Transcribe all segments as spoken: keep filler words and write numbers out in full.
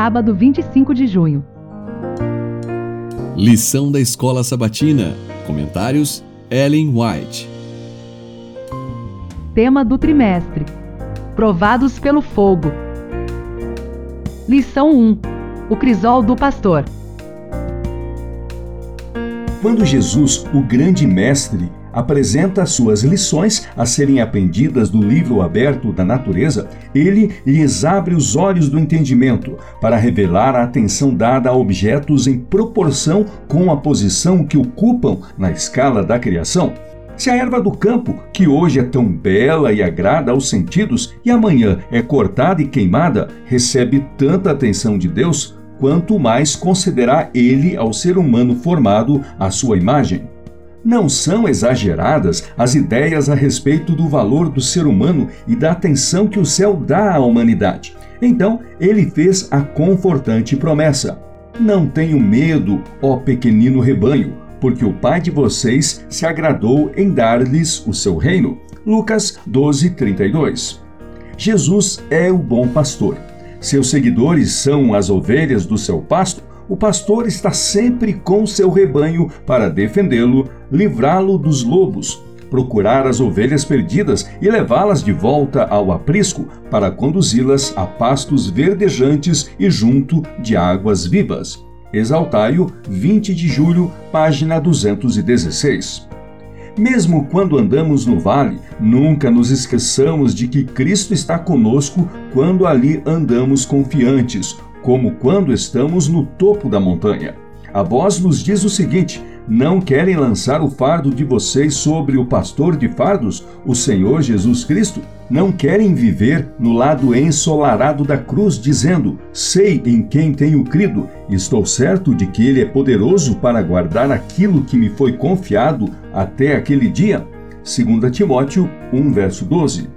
sábado vinte e cinco de junho. Lição da Escola Sabatina. Comentários: Ellen White. Tema do trimestre: Provados pelo Fogo. Lição um: O Crisol do Pastor. Quando Jesus, o grande mestre, apresenta suas lições a serem aprendidas do livro aberto da natureza, ele lhes abre os olhos do entendimento para revelar a atenção dada a objetos em proporção com a posição que ocupam na escala da criação. Se a erva do campo, que hoje é tão bela e agrada aos sentidos e amanhã é cortada e queimada, recebe tanta atenção de Deus, quanto mais concederá Ele ao ser humano formado à sua imagem. Não são exageradas as ideias a respeito do valor do ser humano e da atenção que o céu dá à humanidade. Então, ele fez a confortante promessa: Não tenho medo, ó pequenino rebanho, porque o Pai de vocês se agradou em dar-lhes o seu reino. Lucas doze, trinta e dois. Jesus é o bom pastor. Seus seguidores são as ovelhas do seu pasto. O pastor está sempre com seu rebanho para defendê-lo, livrá-lo dos lobos, procurar as ovelhas perdidas e levá-las de volta ao aprisco para conduzi-las a pastos verdejantes e junto de águas vivas. Exaltai-o, vinte de julho, página duzentos e dezesseis. Mesmo quando andamos no vale, nunca nos esqueçamos de que Cristo está conosco quando ali andamos confiantes, como quando estamos no topo da montanha. A voz nos diz o seguinte: Não querem lançar o fardo de vocês sobre o pastor de fardos, o Senhor Jesus Cristo? Não querem viver no lado ensolarado da cruz, dizendo: Sei em quem tenho crido, estou certo de que ele é poderoso para guardar aquilo que me foi confiado até aquele dia? Segunda Timóteo um, verso doze.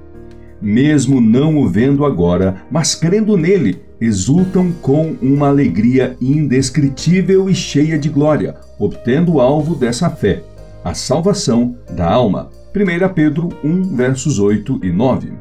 Mesmo não o vendo agora, mas crendo nele, exultam com uma alegria indescritível e cheia de glória, obtendo o alvo dessa fé, a salvação da alma. primeira Pedro um, versos oito e nove.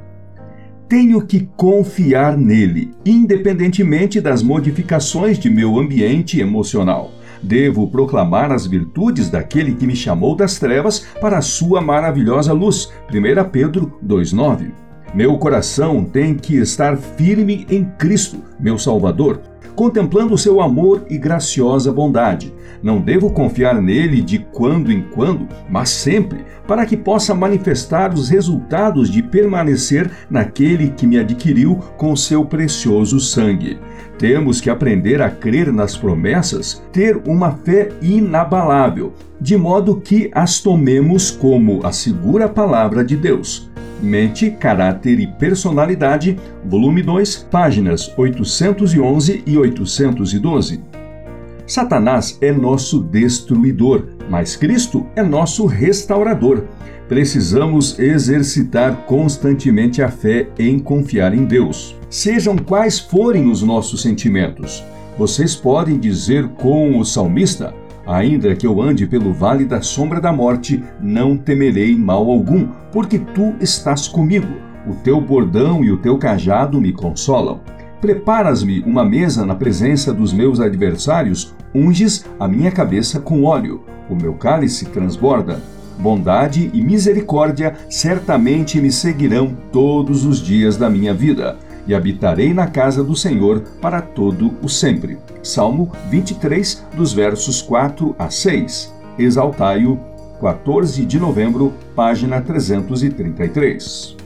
Tenho que confiar nele, independentemente das modificações de meu ambiente emocional. Devo proclamar as virtudes daquele que me chamou das trevas para a sua maravilhosa luz. primeira Pedro dois, nove. Meu coração tem que estar firme em Cristo, meu Salvador, contemplando seu amor e graciosa bondade. Não devo confiar nele de quando em quando, mas sempre, para que possa manifestar os resultados de permanecer naquele que me adquiriu com seu precioso sangue. Temos que aprender a crer nas promessas, ter uma fé inabalável, de modo que as tomemos como a segura palavra de Deus. Mente, Caráter e Personalidade, volume dois, páginas oitocentos e onze e oitocentos e doze. Satanás é nosso destruidor, mas Cristo é nosso restaurador. Precisamos exercitar constantemente a fé em confiar em Deus, sejam quais forem os nossos sentimentos. Vocês podem dizer com o salmista: Ainda que eu ande pelo vale da sombra da morte, não temerei mal algum, porque tu estás comigo. O teu bordão e o teu cajado me consolam. Preparas-me uma mesa na presença dos meus adversários, unges a minha cabeça com óleo. O meu cálice transborda. Bondade e misericórdia certamente me seguirão todos os dias da minha vida, e habitarei na casa do Senhor para todo o sempre. Salmo vinte e três, dos versos quatro a seis. Exaltai-o, quatorze de novembro, página trezentos e trinta e três.